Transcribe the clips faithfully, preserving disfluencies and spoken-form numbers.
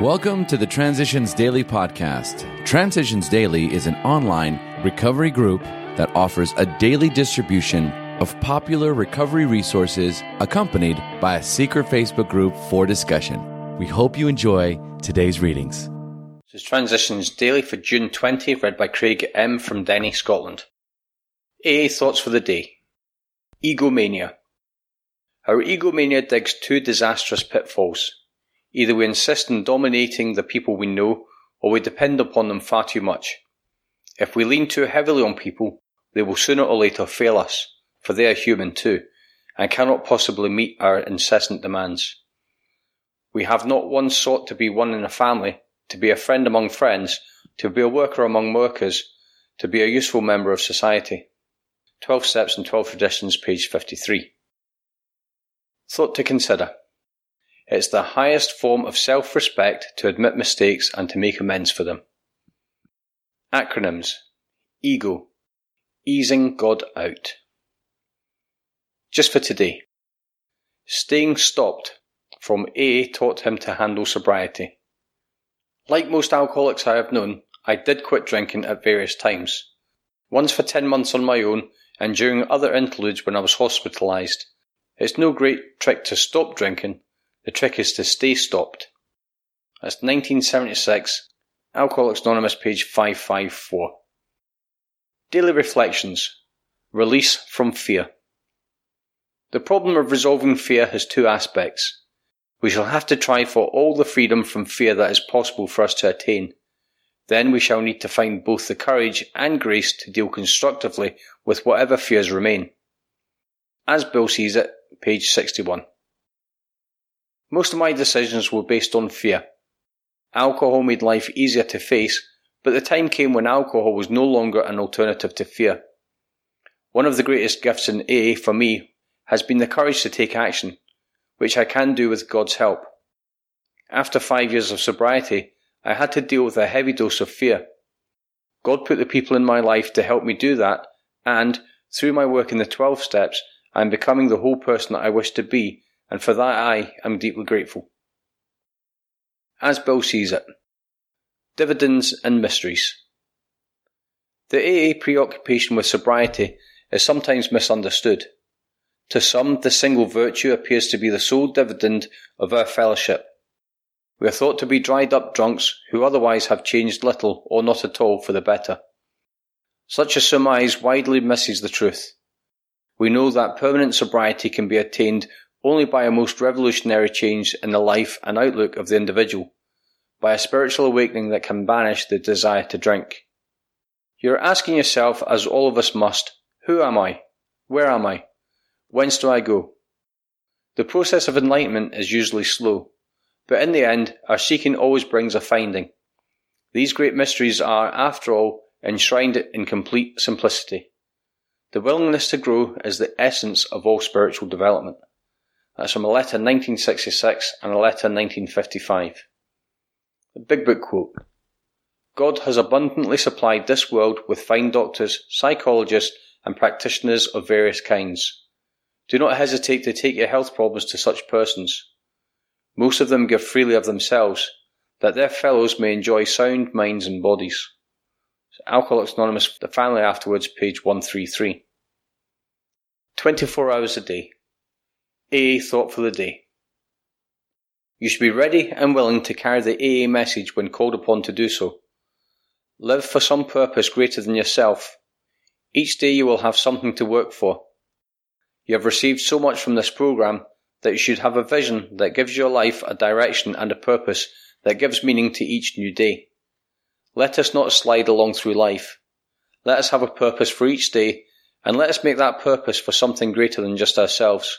Welcome to the Transitions Daily podcast. Transitions Daily is an online recovery group that offers a daily distribution of popular recovery resources accompanied by a secret Facebook group for discussion. We hope you enjoy today's readings. This is Transitions Daily for June twentieth, read by Craig M. from Denny, Scotland. A A thoughts for the day. Egomania. Our egomania digs two disastrous pitfalls. Either we insist on dominating the people we know, or we depend upon them far too much. If we lean too heavily on people, they will sooner or later fail us, for they are human too, and cannot possibly meet our incessant demands. We have not once sought to be one in a family, to be a friend among friends, to be a worker among workers, to be a useful member of society. twelve Steps and twelve Traditions, page fifty-three. Thought to consider. It's the highest form of self-respect to admit mistakes and to make amends for them. Acronyms. Ego. Easing God out. Just for today. Staying stopped. From A A taught him to handle sobriety. Like most alcoholics I have known, I did quit drinking at various times. Once for ten months on my own, and during other interludes when I was hospitalised. It's no great trick to stop drinking. The trick is to stay stopped. That's nineteen seventy-six, Alcoholics Anonymous, page five fifty-four. Daily reflections. Release from fear. The problem of resolving fear has two aspects. We shall have to try for all the freedom from fear that is possible for us to attain. Then we shall need to find both the courage and grace to deal constructively with whatever fears remain. As Bill sees it, page sixty-one. Most of my decisions were based on fear. Alcohol made life easier to face, but the time came when alcohol was no longer an alternative to fear. One of the greatest gifts in A A for me has been the courage to take action, which I can do with God's help. After five years of sobriety, I had to deal with a heavy dose of fear. God put the people in my life to help me do that, and, through my work in the twelve steps, I am becoming the whole person that I wish to be, and for that I am deeply grateful. As Bill sees it. Dividends and mysteries. The A A preoccupation with sobriety is sometimes misunderstood. To some, the single virtue appears to be the sole dividend of our fellowship. We are thought to be dried-up drunks who otherwise have changed little or not at all for the better. Such a surmise widely misses the truth. We know that permanent sobriety can be attained only by a most revolutionary change in the life and outlook of the individual, by a spiritual awakening that can banish the desire to drink. You're asking yourself, as all of us must, who am I? Where am I? Whence do I go? The process of enlightenment is usually slow, but in the end, our seeking always brings a finding. These great mysteries are, after all, enshrined in complete simplicity. The willingness to grow is the essence of all spiritual development. That's from a letter nineteen sixty-six and a letter nineteen fifty-five. The Big Book quote. God has abundantly supplied this world with fine doctors, psychologists, and practitioners of various kinds. Do not hesitate to take your health problems to such persons. Most of them give freely of themselves, that their fellows may enjoy sound minds and bodies. So Alcoholics Anonymous, the family afterwards, page one thirty-three. twenty-four hours a day. A A thought for the day. You should be ready and willing to carry the A A message when called upon to do so. Live for some purpose greater than yourself. Each day you will have something to work for. You have received so much from this program that you should have a vision that gives your life a direction and a purpose that gives meaning to each new day. Let us not slide along through life. Let us have a purpose for each day, and let us make that purpose for something greater than just ourselves.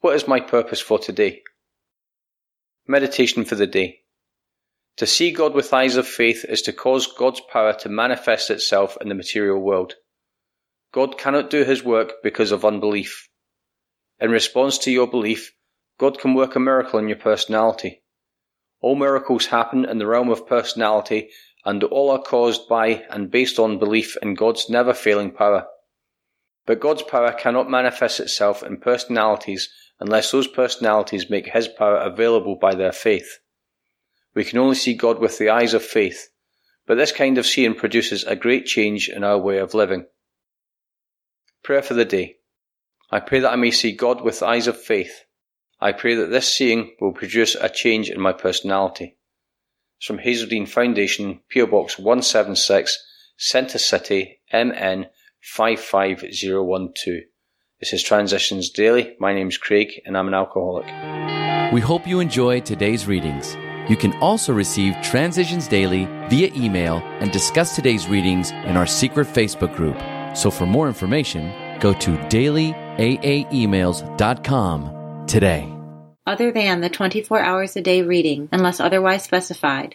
What is my purpose for today? Meditation for the day. To see God with eyes of faith is to cause God's power to manifest itself in the material world. God cannot do his work because of unbelief. In response to your belief, God can work a miracle in your personality. All miracles happen in the realm of personality, and all are caused by and based on belief in God's never-failing power. But God's power cannot manifest itself in personalities unless those personalities make his power available by their faith. We can only see God with the eyes of faith, but this kind of seeing produces a great change in our way of living. Prayer for the day. I pray that I may see God with the eyes of faith. I pray that this seeing will produce a change in my personality. It's from Hazelden Foundation, P O Box one seven six, Centre City, M N five five zero one two. This is Transitions Daily. My name's Craig and I'm an alcoholic. We hope you enjoy today's readings. You can also receive Transitions Daily via email and discuss today's readings in our secret Facebook group. So for more information, go to Daily A A Emails dot com today. Other than the twenty-four hours a day reading, unless otherwise specified,